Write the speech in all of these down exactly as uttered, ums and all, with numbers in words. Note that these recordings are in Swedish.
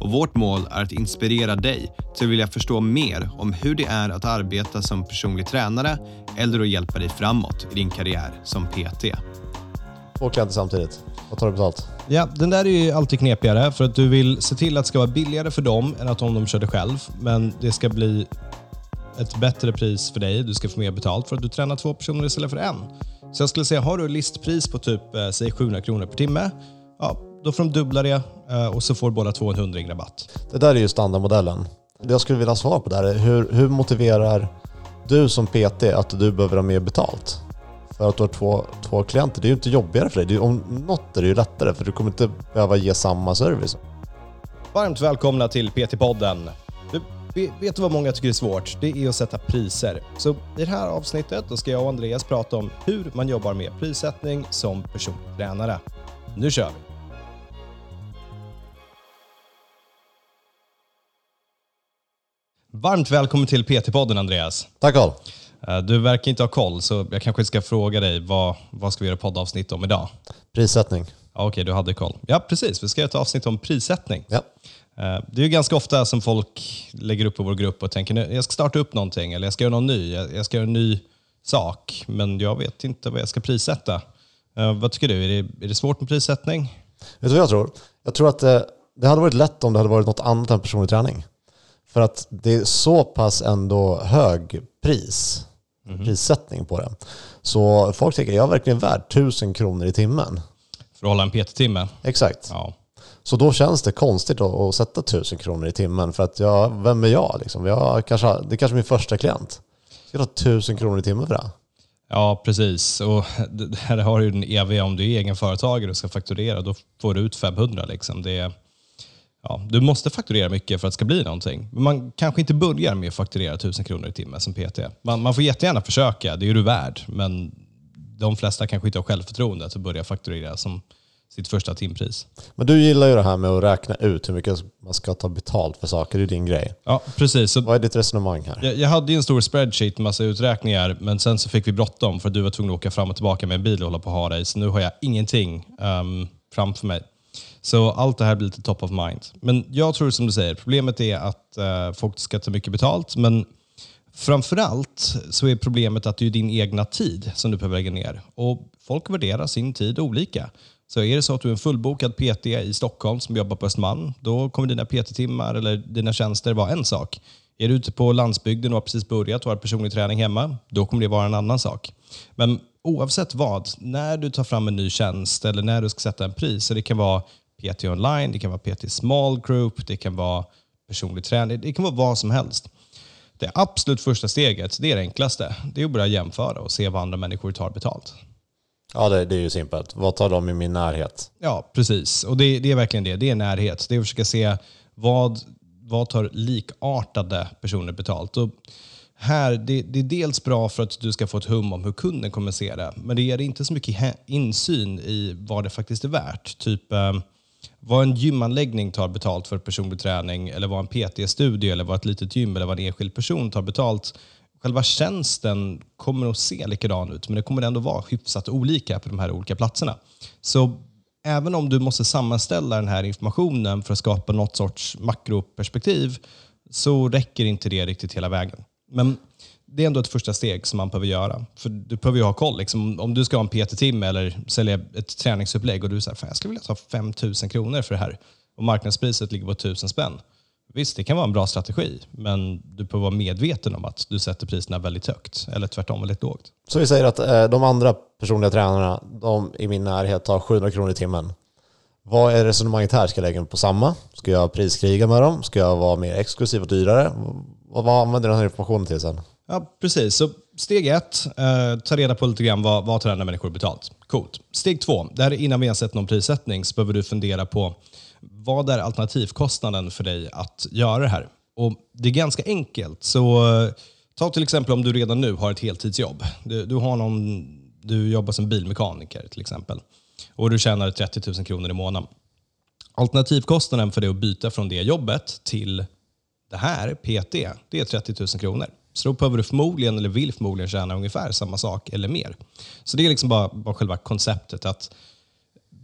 och vårt mål är att inspirera dig till att vilja förstå mer om hur det är att arbeta som personlig tränare eller att hjälpa dig framåt i din karriär som P T. Och kläder samtidigt. Vad tar du betalt? Ja, den där är ju alltid knepigare för att du vill se till att det ska vara billigare för dem än att om de kör det själv. Men det ska bli ett bättre pris för dig. Du ska få mer betalt för att du tränar två personer istället för en. Så jag skulle säga, har du listpris på typ, säg sjuhundra kronor per timme, ja, då får de dubbla det och så får båda två en hundring rabatt. Det där är ju standardmodellen. Det jag skulle vilja svara på där är hur, hur motiverar du som P T att du behöver ha mer betalt? För att du har två, två klienter, det är ju inte jobbigare för dig. Det är, om något är det ju lättare för du kommer inte behöva ge samma service. Varmt välkomna till P T-podden. Vet du vad många tycker är svårt? Det är att sätta priser. Så i det här avsnittet då ska jag och Andreas prata om hur man jobbar med prissättning som persontränare. Nu kör vi! Varmt välkommen till P T-podden, Andreas. Tack, Carl. Du verkar inte ha koll, så jag kanske ska fråga dig vad, vad ska vi göra poddavsnitt om idag? Prissättning. Ja, okej, du hade koll. Ja, precis. Vi ska göra ett avsnitt om prissättning. Ja. Det är ju ganska ofta som folk lägger upp på vår grupp och tänker nu, jag ska starta upp någonting eller jag ska göra någon ny, jag ska göra en ny sak, men jag vet inte vad jag ska prissätta. Vad tycker du? Är det, är det svårt med prissättning? Vet du vad jag tror? Jag tror att det, det hade varit lätt om det hade varit något annat än personlig träning. För att det är så pass ändå hög pris, mm-hmm. prissättning på det. Så folk tänker, jag är verkligen värd tusen kronor i timmen. För att hålla en P T-timme. Exakt. Ja. Så då känns det konstigt att sätta tusen kronor i timmen. För att jag, vem är jag? Liksom? jag kanske, det är kanske min första klient. Ska jag ta tusen kronor i timmen för det? Ja, precis. Och det här har ju den eviga, om du är egen företagare och ska fakturera, då får du ut femhundra. Liksom. Det är... Ja, du måste fakturera mycket för att det ska bli någonting. Men man kanske inte börjar med att fakturera tusen kronor i timmen som P T. Man, man får jättegärna försöka, det är du värd. Men de flesta kanske inte har självförtroende att börja fakturera som sitt första timpris. Men du gillar ju det här med att räkna ut hur mycket man ska ta betalt för saker. Det är din grej. Ja, precis. Så vad är ditt resonemang här? Jag, jag hade ju en stor spreadsheet med massa uträkningar. Men sen så fick vi bråttom för att du var tvungen att åka fram och tillbaka med en bil och hålla på och ha dig. Så nu har jag ingenting um, framför mig. Så allt det här blir lite top of mind. Men jag tror som du säger, problemet är att eh, folk ska ta mycket betalt. Men framförallt så är problemet att det är din egna tid som du behöver lägga ner. Och folk värderar sin tid olika. Så är det så att du är en fullbokad P T i Stockholm som jobbar på Östman, då kommer dina P T-timmar eller dina tjänster vara en sak. Är du ute på landsbygden och har precis börjat och har personlig träning hemma, då kommer det vara en annan sak. Men oavsett vad, när du tar fram en ny tjänst eller när du ska sätta en pris, så det kan vara P T online, det kan vara P T small group, det kan vara personlig träning, det kan vara vad som helst. Det absolut första steget, det är det enklaste, det är att börja jämföra och se vad andra människor tar betalt. Ja, det, det är ju simpelt. Vad tar de i min närhet? Ja, precis. Och det, det är verkligen det. Det är närhet. Det är att försöka se vad, vad tar likartade personer betalt. Och här, det, det är dels bra för att du ska få ett hum om hur kunden kommer se det. Men det ger inte så mycket insyn i vad det faktiskt är värt. Typ eh, vad en gymanläggning tar betalt för personlig träning. Eller vad en P T-studio eller vad ett litet gym eller vad en enskild person tar betalt. Själva tjänsten kommer att se likadan ut, men det kommer ändå vara hyfsat olika på de här olika platserna. Så även om du måste sammanställa den här informationen för att skapa något sorts makroperspektiv, så räcker inte det riktigt hela vägen. Men det är ändå ett första steg som man behöver göra. För du behöver ju ha koll. Liksom, om du ska ha en P T-timme eller sälja ett träningsupplägg och du säger, fan, jag skulle vilja ta fem tusen kronor för det här och marknadspriset ligger på tusen spänn. Visst, det kan vara en bra strategi, men du behöver vara medveten om att du sätter priserna väldigt högt eller tvärtom väldigt lågt. Så vi säger att eh, de andra personliga tränarna, de i min närhet tar sjuhundra kronor i timmen. Vad är resonemanget här? Ska jag lägga dem på samma? Ska jag priskriga med dem? Ska jag vara mer exklusiv och dyrare? Och vad använder den här informationen till sen? Ja, precis. Så steg ett, eh, ta reda på lite grann vad, vad tar andra människor betalt. Coolt. Steg två, där innan vi har sett någon prissättning så behöver du fundera på vad är alternativkostnaden för dig att göra det här? Och det är ganska enkelt. Så Ta till exempel om du redan nu har ett heltidsjobb. Du, du, har någon, du jobbar som bilmekaniker till exempel. Och du tjänar trettio tusen kronor i månaden. Alternativkostnaden för det att byta från det jobbet till det här, P T, det är trettio tusen kronor. Så då behöver du förmodligen eller vill förmodligen tjäna ungefär samma sak eller mer. Så det är liksom bara, bara själva konceptet att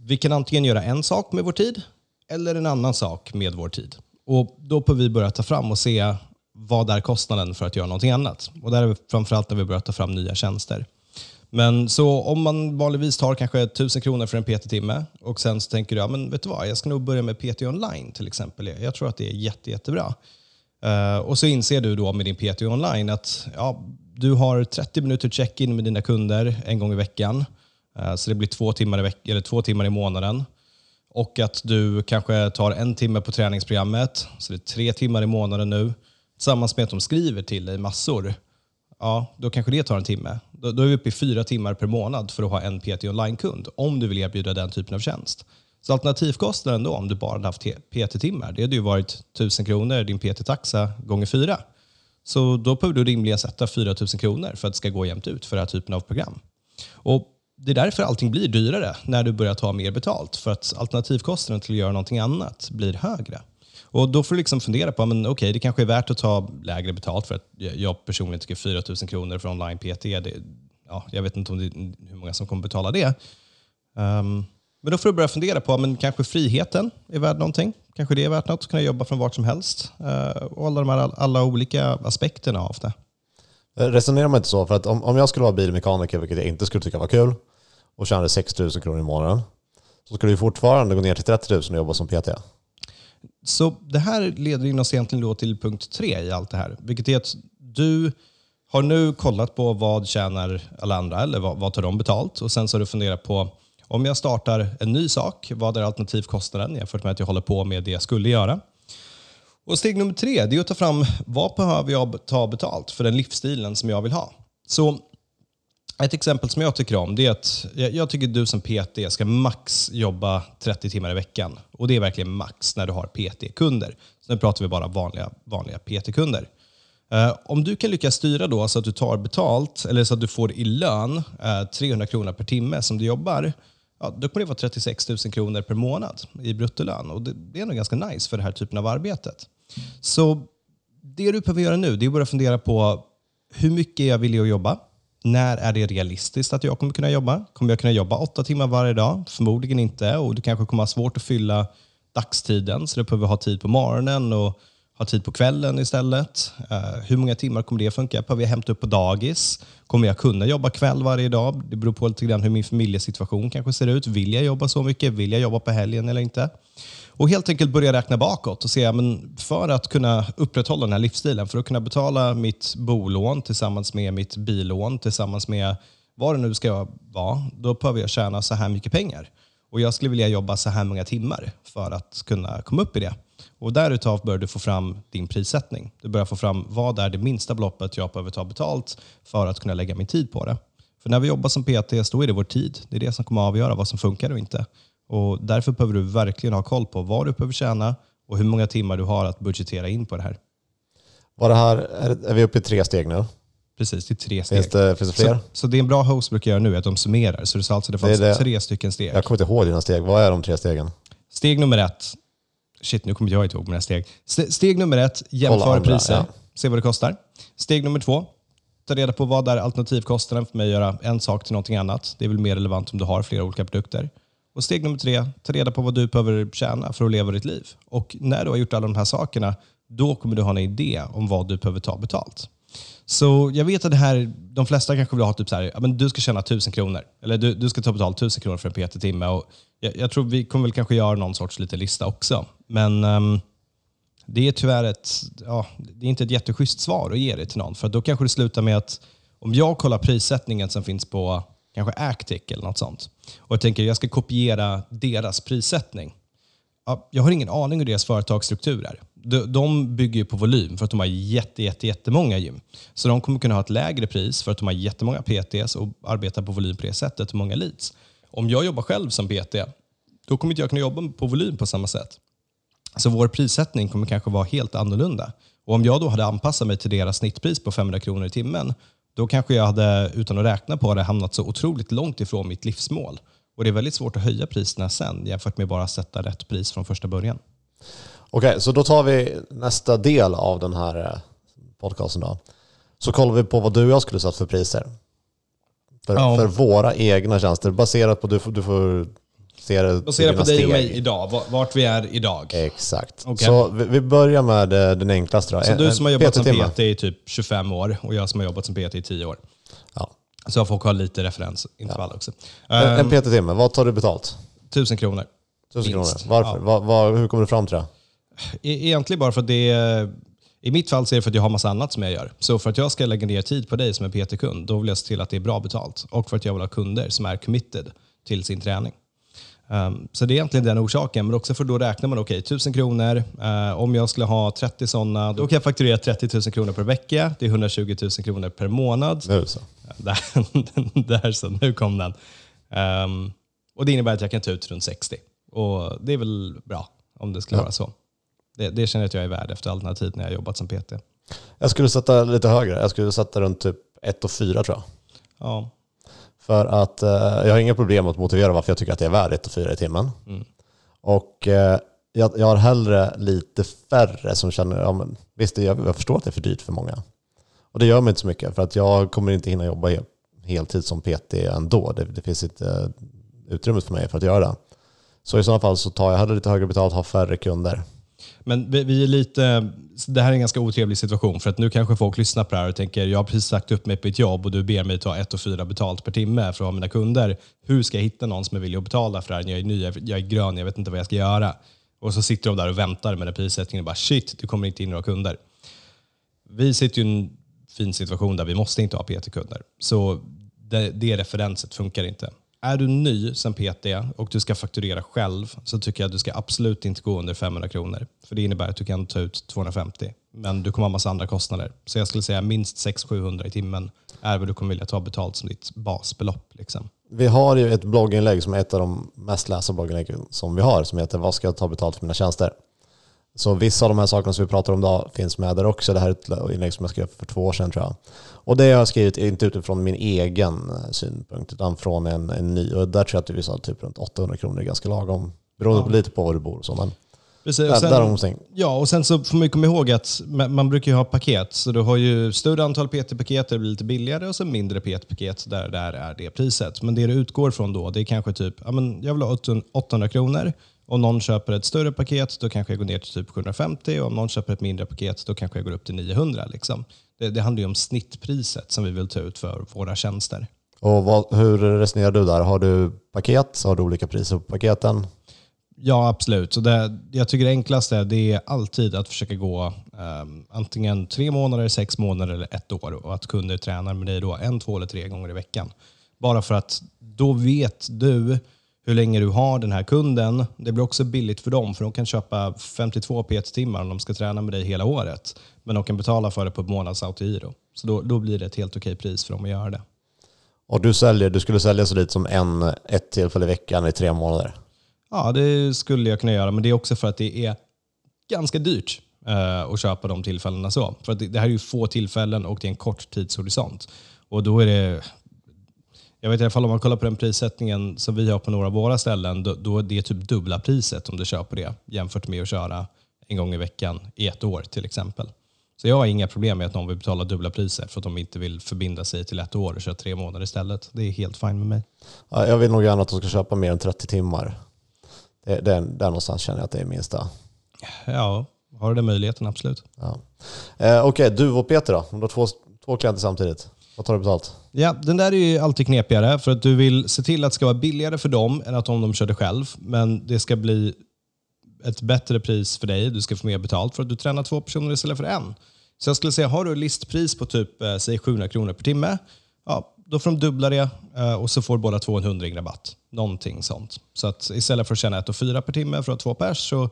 vi kan antingen göra en sak med vår tid eller en annan sak med vår tid. Och då får vi börja ta fram och se vad är kostnaden för att göra någonting annat. Och där är vi framförallt när vi börjar ta fram nya tjänster. Men så om man vanligtvis tar kanske tusen kronor för en P T-timme och sen så tänker du, ja men vet du vad, jag ska nog börja med P T online till exempel. Jag tror att det är jätte, jättebra. Uh, och så inser du då med din P T online att ja, du har trettio minuter check-in med dina kunder en gång i veckan. Uh, så det blir två timmar, i veck- eller två timmar i månaden. Och att du kanske tar en timme på träningsprogrammet. Så det är tre timmar i månaden nu. Tillsammans med att de skriver till dig massor. Ja, då kanske det tar en timme. Då, då är vi uppe i fyra timmar per månad för att ha en P T online-kund. Om du vill erbjuda den typen av tjänst. Så alternativkostnaden då, om du bara hade haft P T-timmar, det hade ju varit tusen kronor, din P T-taxa gånger fyra. Så då behöver du rimligen sätta fyra tusen kronor för att det ska gå jämnt ut för den här typen av program. Och det är därför allting blir dyrare när du börjar ta mer betalt. För att alternativkostnaden till att göra någonting annat blir högre. Och då får du liksom fundera på, men okej, okay, det kanske är värt att ta lägre betalt för att jag personligen tycker fyra tusen kronor för online-P T. Det, ja, jag vet inte om det, hur många som kommer betala det. Um, Men då får du börja fundera på, men kanske friheten är värd någonting. Kanske det är värt något, att kunna jobba från vart som helst. Och alla de här, alla olika aspekterna av det. Resonerar man inte så? För att om, om jag skulle vara bilmekaniker, vilket jag inte skulle tycka var kul, och tjänade sex tusen kronor i månaden, så skulle du fortfarande gå ner till trettio tusen och jobba som P T. Så det här leder in oss egentligen då till punkt tre i allt det här. Vilket är att du har nu kollat på vad tjänar alla andra, eller vad, vad tar de betalt? Och sen så har du funderat på, om jag startar en ny sak, vad är alternativkostnaden jämfört med att jag håller på med det jag skulle göra? Och steg nummer tre, det är att ta fram vad behöver jag ta betalt för den livsstilen som jag vill ha. Så ett exempel som jag tycker om, det är att jag tycker att du som P T ska max jobba trettio timmar i veckan. Och det är verkligen max när du har P T-kunder. Så nu pratar vi bara vanliga, vanliga P T-kunder. Om du kan lyckas styra då så att du tar betalt, eller så att du får i lön trehundra kronor per timme som du jobbar, ja, då kommer det vara trettiosex tusen kronor per månad i bruttolön. Och det, det är nog ganska nice för den här typen av arbetet. Så det du behöver göra nu, det är att börja fundera på hur mycket jag vill jobba. När är det realistiskt att jag kommer kunna jobba? Kommer jag kunna jobba åtta timmar varje dag? Förmodligen inte. Och du kanske kommer ha svårt att fylla dagstiden. Så du behöver ha tid på morgonen och ha tid på kvällen istället. Uh, hur många timmar kommer det funka? Behöver jag hämta upp på dagis? Kommer jag kunna jobba kväll varje dag? Det beror på lite grann hur min familjesituation kanske ser ut. Vill jag jobba så mycket? Vill jag jobba på helgen eller inte? Och helt enkelt börja räkna bakåt och se, men för att kunna upprätthålla den här livsstilen, för att kunna betala mitt bolån tillsammans med mitt bilån, tillsammans med vad det nu ska vara, då behöver jag tjäna så här mycket pengar. Och jag skulle vilja jobba så här många timmar för att kunna komma upp i det. Och därutav börjar du få fram din prissättning. Du börjar få fram vad är det minsta beloppet jag behöver ta betalt för att kunna lägga min tid på det. För när vi jobbar som P T då är det vår tid. Det är det som kommer att avgöra vad som funkar och inte. Och därför behöver du verkligen ha koll på vad du behöver tjäna och hur många timmar du har att budgetera in på det här. Var det här är vi uppe i tre steg nu? Precis, det är tre steg. Finns det, finns det fler? Så, så det är en bra host brukar göra nu att de summerar. Så det är alltså det fanns det är det. tre stycken steg. Jag kommer inte ihåg dina steg. Vad är de tre stegen? Steg nummer ett. Shit, nu kommer jag inte ihåg mina steg. Steg nummer ett, jämför priser. Ja. Se vad det kostar. Steg nummer två, ta reda på vad är alternativkostnaden för mig att göra en sak till någonting annat. Det är väl mer relevant om du har flera olika produkter. Och steg nummer tre, ta reda på vad du behöver tjäna för att leva ditt liv. Och när du har gjort alla de här sakerna, då kommer du ha en idé om vad du behöver ta betalt. Så jag vet att det här, de flesta kanske vill ha typ så här, ja, men du ska tjäna tusen kronor. Eller du, du ska ta betalt tusen kronor för en P T-timme. Och jag, jag tror vi kommer väl kanske göra någon sorts lite lista också. Men um, det är tyvärr ett, ja, det är inte ett jätteschysst svar att ge det till någon. För då kanske det slutar med att om jag kollar prissättningen som finns på kanske Actic eller något sånt. Och jag tänker jag ska kopiera deras prissättning. Ja, jag har ingen aning hur deras företagsstruktur är. De bygger ju på volym för att de har jätte, jätte, jättemånga gym. Så de kommer kunna ha ett lägre pris för att de har jättemånga P Ts och arbetar på volym på det sättet och många leads. Om jag jobbar själv som P T, då kommer inte jag kunna jobba på volym på samma sätt. Så vår prissättning kommer kanske vara helt annorlunda. Och om jag då hade anpassat mig till deras snittpris på femhundra kronor i timmen, då kanske jag hade, utan att räkna på det, hamnat så otroligt långt ifrån mitt livsmål. Och det är väldigt svårt att höja priserna sen jämfört med bara sätta rätt pris från första början. Okej, okay, så då tar vi nästa del av den här podcasten då. Så kollar vi på vad du och jag skulle satt för priser. För, ja. för våra egna tjänster, baserat på du får... Du får se det baserat på dig steg. Och mig idag, vart vi är idag. Exakt. Okay. Så vi, vi börjar med den enklaste då. Så du som har jobbat som P T i typ tjugofem år och jag som har jobbat som P T i tio år. Ja. Så folk har lite referensintervall ja. också. En, en P T-timme, vad tar du betalt? tusen kronor. tusen kronor. Varför? Ja. Var, var, hur kommer du fram till det? Egentligen bara för att det är, i mitt fall så är det för att jag har massa annat som jag gör. Så för att jag ska lägga ner tid på dig som en P T-kund, då vill jag se till att det är bra betalt. Och för att jag vill ha kunder som är committed till sin träning. Um, så det är egentligen den orsaken, men också för då räknar man, okej, okay, tusen kronor, uh, om jag skulle ha trettio sådana, då kan jag fakturera trettio tusen kronor per vecka, det är etthundratjugo tusen kronor per månad. Nu så. Där, där så, nu kom den. Um, och det innebär att jag kan ta ut runt sextio. Och det är väl bra om det skulle ja. vara så. Det, det känner jag att jag är värd efter alternativ när jag jobbat som P T. Jag skulle sätta lite högre, jag skulle sätta runt typ ett och fyra tror jag. Ja. För att eh, jag har inga problem att motivera varför jag tycker att det är värt ett och fyra i timmen. Mm. Och eh, jag, jag har hellre lite färre som känner, ja, men, visst jag, jag förstår att det är för dyrt för många. Och det gör mig inte så mycket för att jag kommer inte hinna jobba hel, heltid som P T ändå. Det, det finns inte eh, utrymmet för mig för att göra det. Så i sådana fall så tar jag hellre lite högre betalt och har färre kunder. Men vi, vi är lite, det här är en ganska otrevlig situation för att nu kanske folk lyssnar på det här och tänker jag har precis sagt upp mig på ett jobb och du ber mig ta ett och fyra betalt per timme för att ha mina kunder. Hur ska jag hitta någon som är villig att betala för det här? Jag är ny, jag är grön, jag vet inte vad jag ska göra. Och så sitter de där och väntar med den prissättningen och bara shit, du kommer inte in några kunder. Vi sitter ju i en fin situation där vi måste inte ha P T-kunder. Så det, det referenset funkar inte. Är du ny som P T och du ska fakturera själv så tycker jag att du ska absolut inte gå under femhundra kronor. För det innebär att du kan ta ut tvåhundrafemtio. Men du kommer ha massa andra kostnader. Så jag skulle säga minst sex till sjuhundra i timmen är vad du kommer vilja ta betalt som ditt basbelopp. Liksom. Vi har ju ett blogginlägg som är ett av de mest lästa blogginläggen som vi har. Som heter vad ska jag ta betalt för mina tjänster? Så vissa av de här sakerna som vi pratar om idag finns med där också. Det här är ett inlägg som jag skrev för två år sedan tror jag. Och det jag har skrivit är inte utifrån min egen synpunkt utan från en, en ny. Och där tror jag att vi sa typ runt åttahundra kronor är ganska lagom. Beroende på ja. lite på var du bor och så. Men precis, och sen, där omkring. Ja, och sen så får man ju komma ihåg att man brukar ju ha paket. Så du har ju större antal P T-paket, det blir lite billigare och så mindre P T-paket där, där är det priset. Men det du utgår från då, det är kanske typ, ja, men jag vill ha åttahundra kronor. Om någon köper ett större paket, då kanske jag går ner till typ sjuhundrafemtio. Och om någon köper ett mindre paket, då kanske jag går upp till niohundra. Liksom. Det, det handlar ju om snittpriset som vi vill ta ut för våra tjänster. Och vad, hur resonerar du där? Har du paket? Har du olika priser på paketen? Ja, absolut. Så det, jag tycker det enklaste det är alltid att försöka gå eh, antingen tre månader, sex månader eller ett år. Och att kunder tränar med dig då en, två eller tre gånger i veckan. Bara för att då vet du hur länge du har den här kunden. Det blir också billigt för dem. För de kan köpa femtiotvå P T-timmar om de ska träna med dig hela året. Men de kan betala för det på ett månads autogiro. Så då, då blir det ett helt okej pris för dem att göra det. Och du, säljer, du skulle sälja så lite som en, ett tillfälle i veckan i tre månader? Ja, det skulle jag kunna göra. Men det är också för att det är ganska dyrt eh, att köpa de tillfällena så. För att det, det här är ju få tillfällen och det är en kort tidshorisont. Och då är det... Jag vet i alla fall om man kollar på den prissättningen som vi har på några av våra ställen då, då är det typ dubbla priset om du köper det jämfört med att köra en gång i veckan i ett år till exempel. Så jag har inga problem med att någon vill betala dubbla priser för att de inte vill förbinda sig till ett år och köra tre månader istället. Det är helt fine med mig. Ja, jag vill nog gärna att de ska köpa mer än trettio timmar. Det, det, där någonstans känner jag att det är minsta. Ja, har du den möjligheten absolut. Ja. Eh, Okej, okay, du och Peter då? Om du har två, två klienter samtidigt. Vad tar du betalt? Ja, den där är ju alltid knepigare för att du vill se till att det ska vara billigare för dem än att om de kör det själv. Men det ska bli ett bättre pris för dig. Du ska få mer betalt för att du tränar två personer istället för en. Så jag skulle säga, har du listpris på typ säg sjuhundra kronor per timme, ja, då får de dubbla det och så får båda två en hundring rabatt. Någonting sånt. Så att istället för att tjäna ett och fyra per timme för att två pers så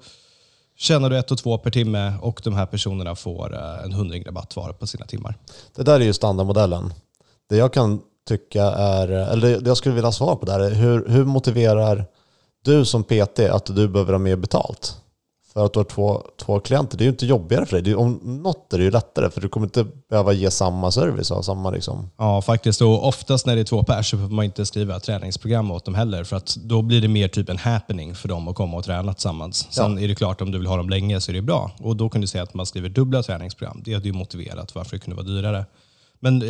tjänar du ett och två per timme och de här personerna får en hundring rabatt var på sina timmar. Det där är ju standardmodellen. Det jag kan tycka är, eller det jag skulle vilja svara på där är hur, hur motiverar du som P T att du behöver ha mer betalt? för att du har två, två klienter. Det är ju inte jobbigare för dig. Det är, om något är det ju lättare, för du kommer inte behöva ge samma service och samma liksom. Ja, faktiskt. Och oftast när det är två personer får man inte skriva träningsprogram åt dem heller, för att då blir det mer typ en happening för dem att komma och träna tillsammans. Sen ja. Är det klart, om du vill ha dem länge så är det bra. Och då kan du säga att man skriver dubbla träningsprogram. Det är ju motiverat varför det kunde vara dyrare. Men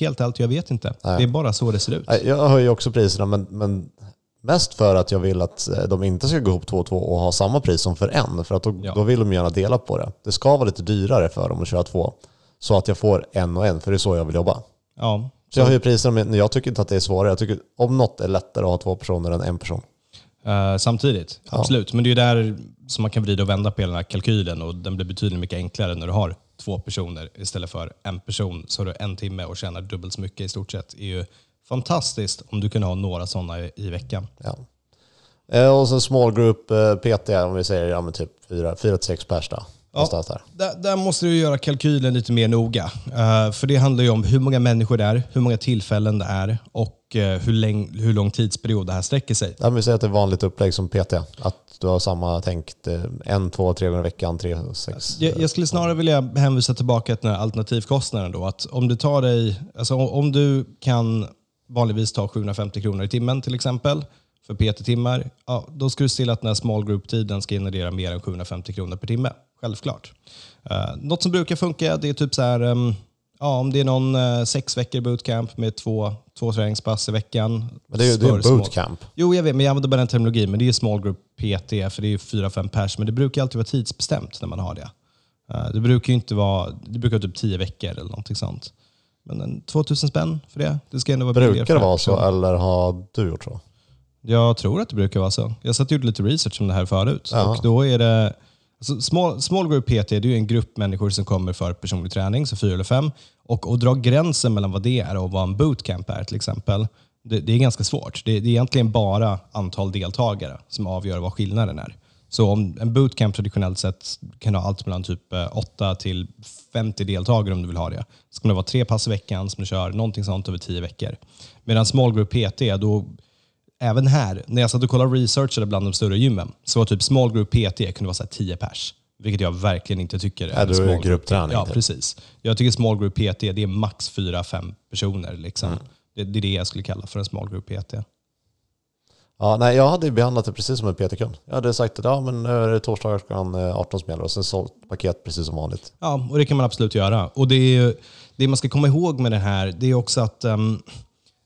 helt allt, jag vet inte. Nej. Det är bara så det ser ut. Nej, jag höjer också priserna, men... men... mest för att jag vill att de inte ska gå ihop två och två och ha samma pris som för en. För att då, ja. Då vill de gärna dela på det. Det ska vara lite dyrare för dem att köra två. Så att jag får en och en. För det är så jag vill jobba. Ja. Så jag höjer priserna, men jag tycker inte att det är svårare. Jag tycker om något är lättare att ha två personer än en person. Uh, samtidigt, ja. Absolut. Men det är ju där som man kan vrida och vända på den här kalkylen. Och den blir betydligt mycket enklare när du har två personer istället för en person. Så du en timme och tjänar dubbelt så mycket i stort sett. Det är ju fantastiskt om du kan ha några sådana i veckan. Ja. Och så small group P T, om vi säger ja, men typ fyra till sex pers. Ja, där, där måste du göra kalkylen lite mer noga. Uh, för det handlar ju om hur många människor det är, hur många tillfällen det är och uh, hur, läng- hur lång tidsperiod det här sträcker sig. Ja, men vi säger att det är vanligt upplägg som P T. Att du har samma tänkt uh, en, två, tre gånger i veckan, tre, sex. Jag, jag skulle snarare vilja hänvisa tillbaka till den här alternativkostnaden då. Att om du tar dig, alltså om du kan vanligtvis ta sjuhundrafemtio kronor i timmen till exempel för P T-timmar, ja, då ska du se till att den här small group-tiden ska generera mer än sjuhundrafemtio kronor per timme. Självklart. Uh, något som brukar funka, det är typ så här, um, ja, om det är någon uh, sex veckor bootcamp med två, två träningspass i veckan. Men det är ju bootcamp. Small. Jo, jag vet, men jag använder bara den terminologin, men det är small group P T, för det är fyra, fem pers, men det brukar alltid vara tidsbestämt när man har det. Uh, det brukar ju inte vara, det brukar vara typ tio veckor eller någonting sånt. Men tvåtusen spänn för det. Det ska ändå vara brukar det vara så, eller har du gjort så? Jag tror att det brukar vara så. Jag satt och gjorde lite research om det här förut. Jaha. Och då är det... Alltså, small, small group P T, det är ju en grupp människor som kommer för personlig träning, så fyra eller fem. Och att dra gränsen mellan vad det är och vad en bootcamp är till exempel, det, det är ganska svårt. Det, det är egentligen bara antal deltagare som avgör vad skillnaden är. Så om en bootcamp traditionellt sett kan ha allt mellan typ åtta till femtio deltagare om du vill ha det. Så kan det vara tre pass i veckan som du kör, någonting sånt över tio veckor. Medan small group P T, då, även här, när jag satt och kollade researchade bland de större gymmen, så var typ small group P T kunde vara så här tio pers. Vilket jag verkligen inte tycker är, ja, då är small gruppträning. Ja, precis. Jag tycker small group P T, det är max fyra fem personer. Liksom. Mm. Det, det är det jag skulle kalla för en small group P T. Ja, nej, jag hade behandlat det precis som en P T-kund. Jag hade sagt att ja, men nu är det torsdagar ska han arton smällare och sen sålt paket precis som vanligt. Ja, och det kan man absolut göra. Och det, är, det man ska komma ihåg med det här, det är också att um,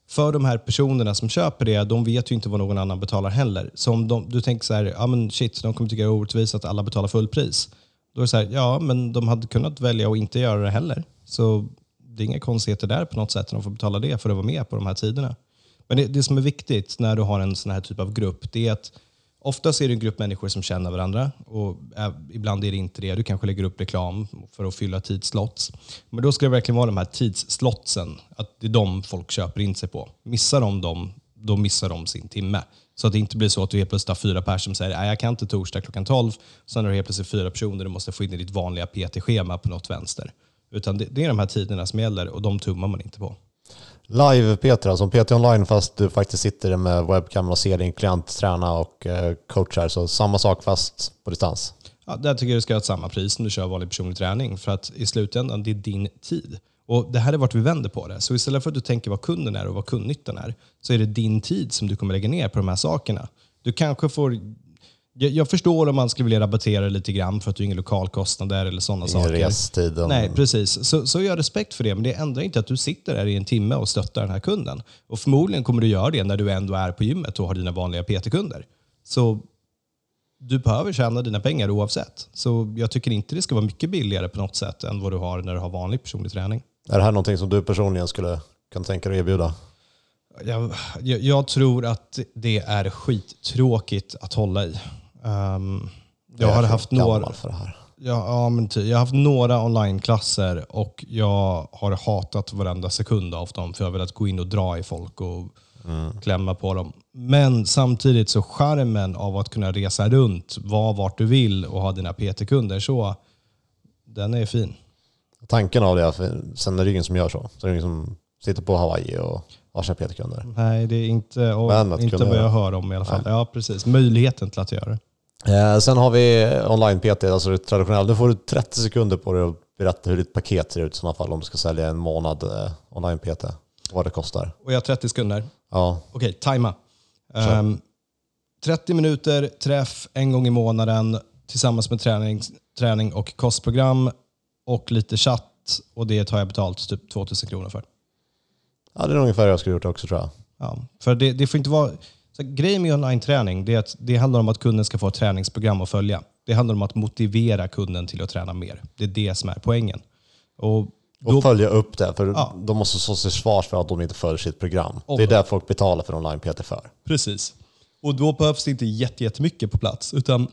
för de här personerna som köper det, de vet ju inte vad någon annan betalar heller. Så om de, du tänker så här, ja men shit, de kommer tycka det är orättvist att alla betalar fullpris. Då är det så här, ja men de hade kunnat välja att inte göra det heller. Så det är inga konstigheter där på något sätt när de får betala det för att vara med på de här tiderna. Men det, det som är viktigt när du har en sån här typ av grupp, det är att oftast är det en grupp människor som känner varandra. Och ibland är det inte det. Du kanske lägger upp reklam för att fylla tidsslots. Men då ska det verkligen vara de här tidsslottsen. Att det är de folk köper in sig på. Missar de dem, då missar de sin timme. Så att det inte blir så att du helt plötsligt har fyra personer som säger nej, jag kan inte torsdag klockan tolv. Sen har du helt plötsligt fyra personer, du måste få in i ditt vanliga P T-schema på något vänster. Utan det, det är de här tiderna som gäller och de tummar man inte på. Live P T, alltså P T online fast du faktiskt sitter med webkamera och ser din klient träna och coachar. Så samma sak fast på distans. Ja, där tycker jag du ska ha ett samma pris som du kör vanlig personlig träning. För att i slutändan, det är din tid. Och det här är vart vi vänder på det. Så istället för att du tänker vad kunden är och vad kundnyttan är, så är det din tid som du kommer lägga ner på de här sakerna. Du kanske får... Jag förstår om man skulle vilja rabattera lite grann för att du har inga lokalkostnader eller sådana saker. Ingen restid. Om... Nej, precis. Så, så gör respekt för det, men det ändrar inte att du sitter där i en timme och stöttar den här kunden. Och förmodligen kommer du göra det när du ändå är på gymmet och har dina vanliga P T-kunder. Så du behöver tjäna dina pengar oavsett. Så jag tycker inte det ska vara mycket billigare på något sätt än vad du har när du har vanlig personlig träning. Är det här någonting som du personligen skulle kan tänka dig erbjuda? Jag, jag, jag tror att det är skittråkigt att hålla i. Um, jag, jag har haft några för det här. Ja, ja, men ty, jag har haft några onlineklasser och jag har hatat varenda sekund av dem, för jag har velat gå in och dra i folk och mm. klämma på dem. Men samtidigt så charmen av att kunna resa runt, vara vart du vill och ha dina P T-kunder, så den är fin. Tanken av det, för sen är det ingen som gör så. Så är det ingen som sitter på Hawaii och har sina P T-kunder. Nej, det är inte, och inte vad jag hör om i alla fall. Nej. Ja, precis. Möjligheten till att göra det. Eh, sen har vi online-P T, alltså det traditionella. Nu får du trettio sekunder på dig att berätta hur ditt paket ser ut i sådana fall, om du ska sälja en månad eh, online-P T. Vad det kostar. Och jag har trettio sekunder. Ja. Okej, tajma. Um, trettio minuter, träff en gång i månaden tillsammans med träning, träning och kostprogram och lite chatt, och det tar jag betalt typ tvåtusen kronor för. Ja, det är ungefär jag skulle gjort också, tror jag. Ja, för det, det får inte vara... Så grejen med online-träning, det är att det handlar om att kunden ska få ett träningsprogram att följa. Det handlar om att motivera kunden till att träna mer. Det är det som är poängen. Och, då, och följa upp det, för ja. de måste stå sig svars för att de inte följer sitt program. Om. Det är där folk betalar för online-P T för. Precis. Och då behövs det inte jättemycket på plats, utan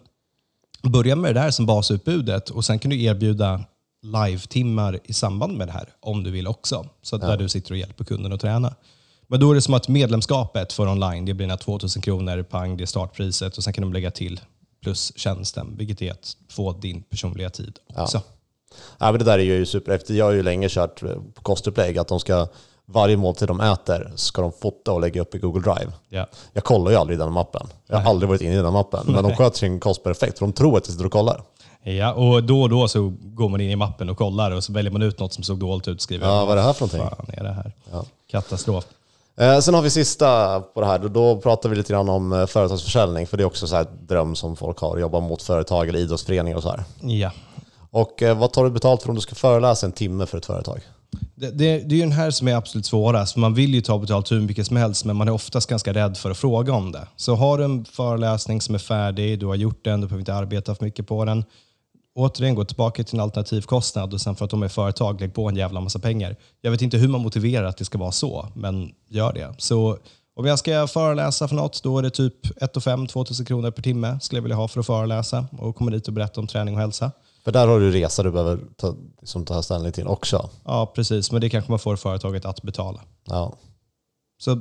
börja med det där som basutbudet, och sen kan du erbjuda live-timmar i samband med det här, om du vill också. Så att ja. där du sitter och hjälper kunden att träna. Men då är det som att medlemskapet för online, det blir dina tvåtusen kronor, pang, det är startpriset, och sen kan de lägga till plus tjänsten, vilket är att få din personliga tid också. Ja, ja, men det där är ju superhäftigt. Jag har ju länge kört på kostupplägg att de ska, varje måltid de äter ska de fota och lägga upp i Google Drive. Ja. Jag kollar ju aldrig den mappen. Jag har Nej. aldrig varit inne i den mappen. Men de sköter sin kost perfekt, för de tror att de sitter och kollar. Ja, och då och då så går man in i mappen och kollar, och så väljer man ut något som såg dåligt ut, skriver. Ja, vad är det här för någonting? Fan är det här? Ja. Katastrof. Sen har vi sista på det här. Då pratar vi lite grann om företagsförsäljning, för det är också så här ett dröm som folk har, att jobba mot företag eller idrottsföreningar och så här. Ja. Och vad tar du betalt för om du ska föreläsa en timme för ett företag? Det, det, det är ju den här som är absolut svårast. Man vill ju ta betalt hur mycket som helst, men man är oftast ganska rädd för att fråga om det. Så har du en föreläsning som är färdig, du har gjort den, du behöver inte arbeta för mycket på den. Återigen, gå tillbaka till en alternativkostnad, och sen för att de är företag, lägg på en jävla massa pengar. Jag vet inte hur man motiverar att det ska vara så, men gör det. Så om jag ska föreläsa för något, då är det typ ett tusen fem hundra till två tusen kronor per timme skulle jag vilja ha för att föreläsa och komma dit och berätta om träning och hälsa. För där har du resa du behöver ta, som ta ställning till också. Ja, precis. Men det kanske man får företaget att betala. Ja. Så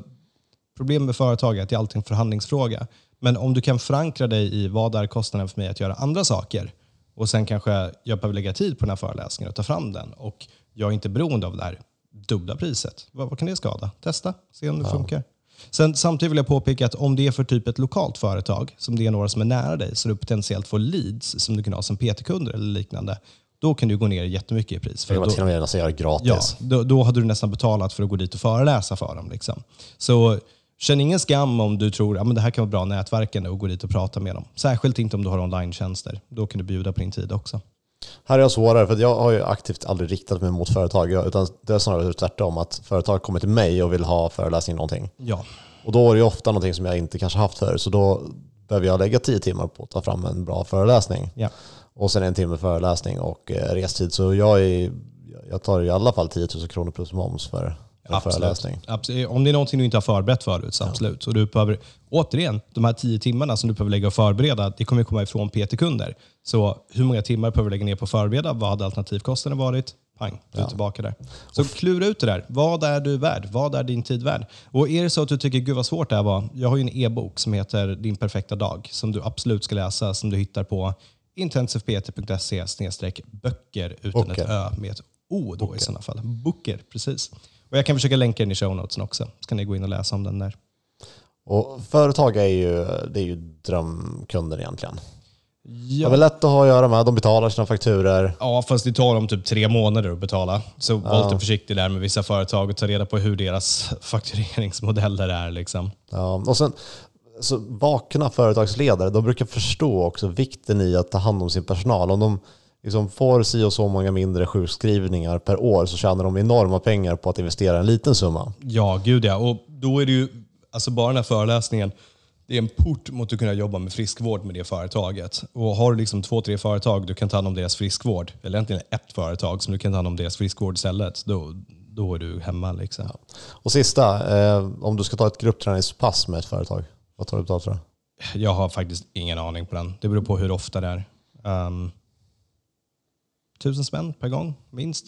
problemet med företaget är att det är alltid en förhandlingsfråga. Men om du kan förankra dig i vad är kostnaden för mig att göra andra saker, och sen kanske jag behöver lägga tid på den här föreläsningen och ta fram den, och jag är inte beroende av det här dubbla priset. Vad, vad kan det skada? Testa, se om det ja. funkar. Sen, samtidigt vill jag påpeka att om det är för typ ett lokalt företag, som det är några som är nära dig, så du potentiellt får leads som du kan ha som P T-kunder eller liknande, då kan du gå ner jättemycket i pris. För det var då, till och med nästan göra gratis. Ja, då, då hade du nästan betalat för att gå dit och föreläsa för dem. Liksom. Så känn ingen skam om du tror att ja, det här kan vara bra nätverkande och gå dit och prata med dem. Särskilt inte om du har online-tjänster. Då kan du bjuda på din tid också. Här är jag svårare, för jag har ju aktivt aldrig riktat mig mot företag, utan det är snarare tvärtom att företag kommer till mig och vill ha föreläsning någonting. Ja. Och då är det ju ofta någonting som jag inte kanske haft förut, så då behöver jag lägga tio timmar på att ta fram en bra föreläsning. Ja. Och sen en timme föreläsning och restid, så jag, är, jag tar i alla fall tio tusen kronor plus moms för föreläsning. Absolut. Om det är någonting du inte har förberett förut, så absolut. Ja. Och du behöver, återigen, de här tio timmarna som du behöver lägga och förbereda, det kommer komma ifrån P T-kunder. Så hur många timmar behöver du lägga ner på att förbereda? Vad hade alternativkostnaden varit? Pang, du är ja. tillbaka där. Så klura ut det där. Vad är du värd? Vad är din tid värd? Och är det så att du tycker, gud vad svårt det här var. Jag har ju en e-bok som heter Din perfekta dag, som du absolut ska läsa, som du hittar på intensive p t punkt se snedstreck böcker utan okay. ett ö med ett o då okay. i sådana fall. Böcker, precis. Och jag kan försöka länka den i show notesen också. Så kan ni gå in och läsa om den där. Och företag är ju, det är ju drömkunder egentligen. Ja. Det är väl lätt att ha att göra med. De betalar sina fakturor. Ja, fast det tar dem typ tre månader att betala. Så ja. var lite försiktig där med vissa företag och ta reda på hur deras faktureringsmodeller är. Liksom. Ja, och sen så vakna företagsledare, de brukar förstå också vikten i att ta hand om sin personal. Om de liksom får si och så många mindre sjukskrivningar per år, så tjänar de enorma pengar på att investera en liten summa. Ja, gud ja. Och då är det ju, alltså bara den här föreläsningen, det är en port mot att kunna jobba med friskvård med det företaget. Och har du liksom två, tre företag du kan ta hand om deras friskvård, eller egentligen ett företag som du kan ta hand om deras friskvård istället, då, då är du hemma liksom. Ja. Och sista, eh, om du ska ta ett gruppträningspass med ett företag, vad tar du betalt för det? Jag har faktiskt ingen aning på den. Det beror på hur ofta det är. Um, Tusen spänn per gång, minst.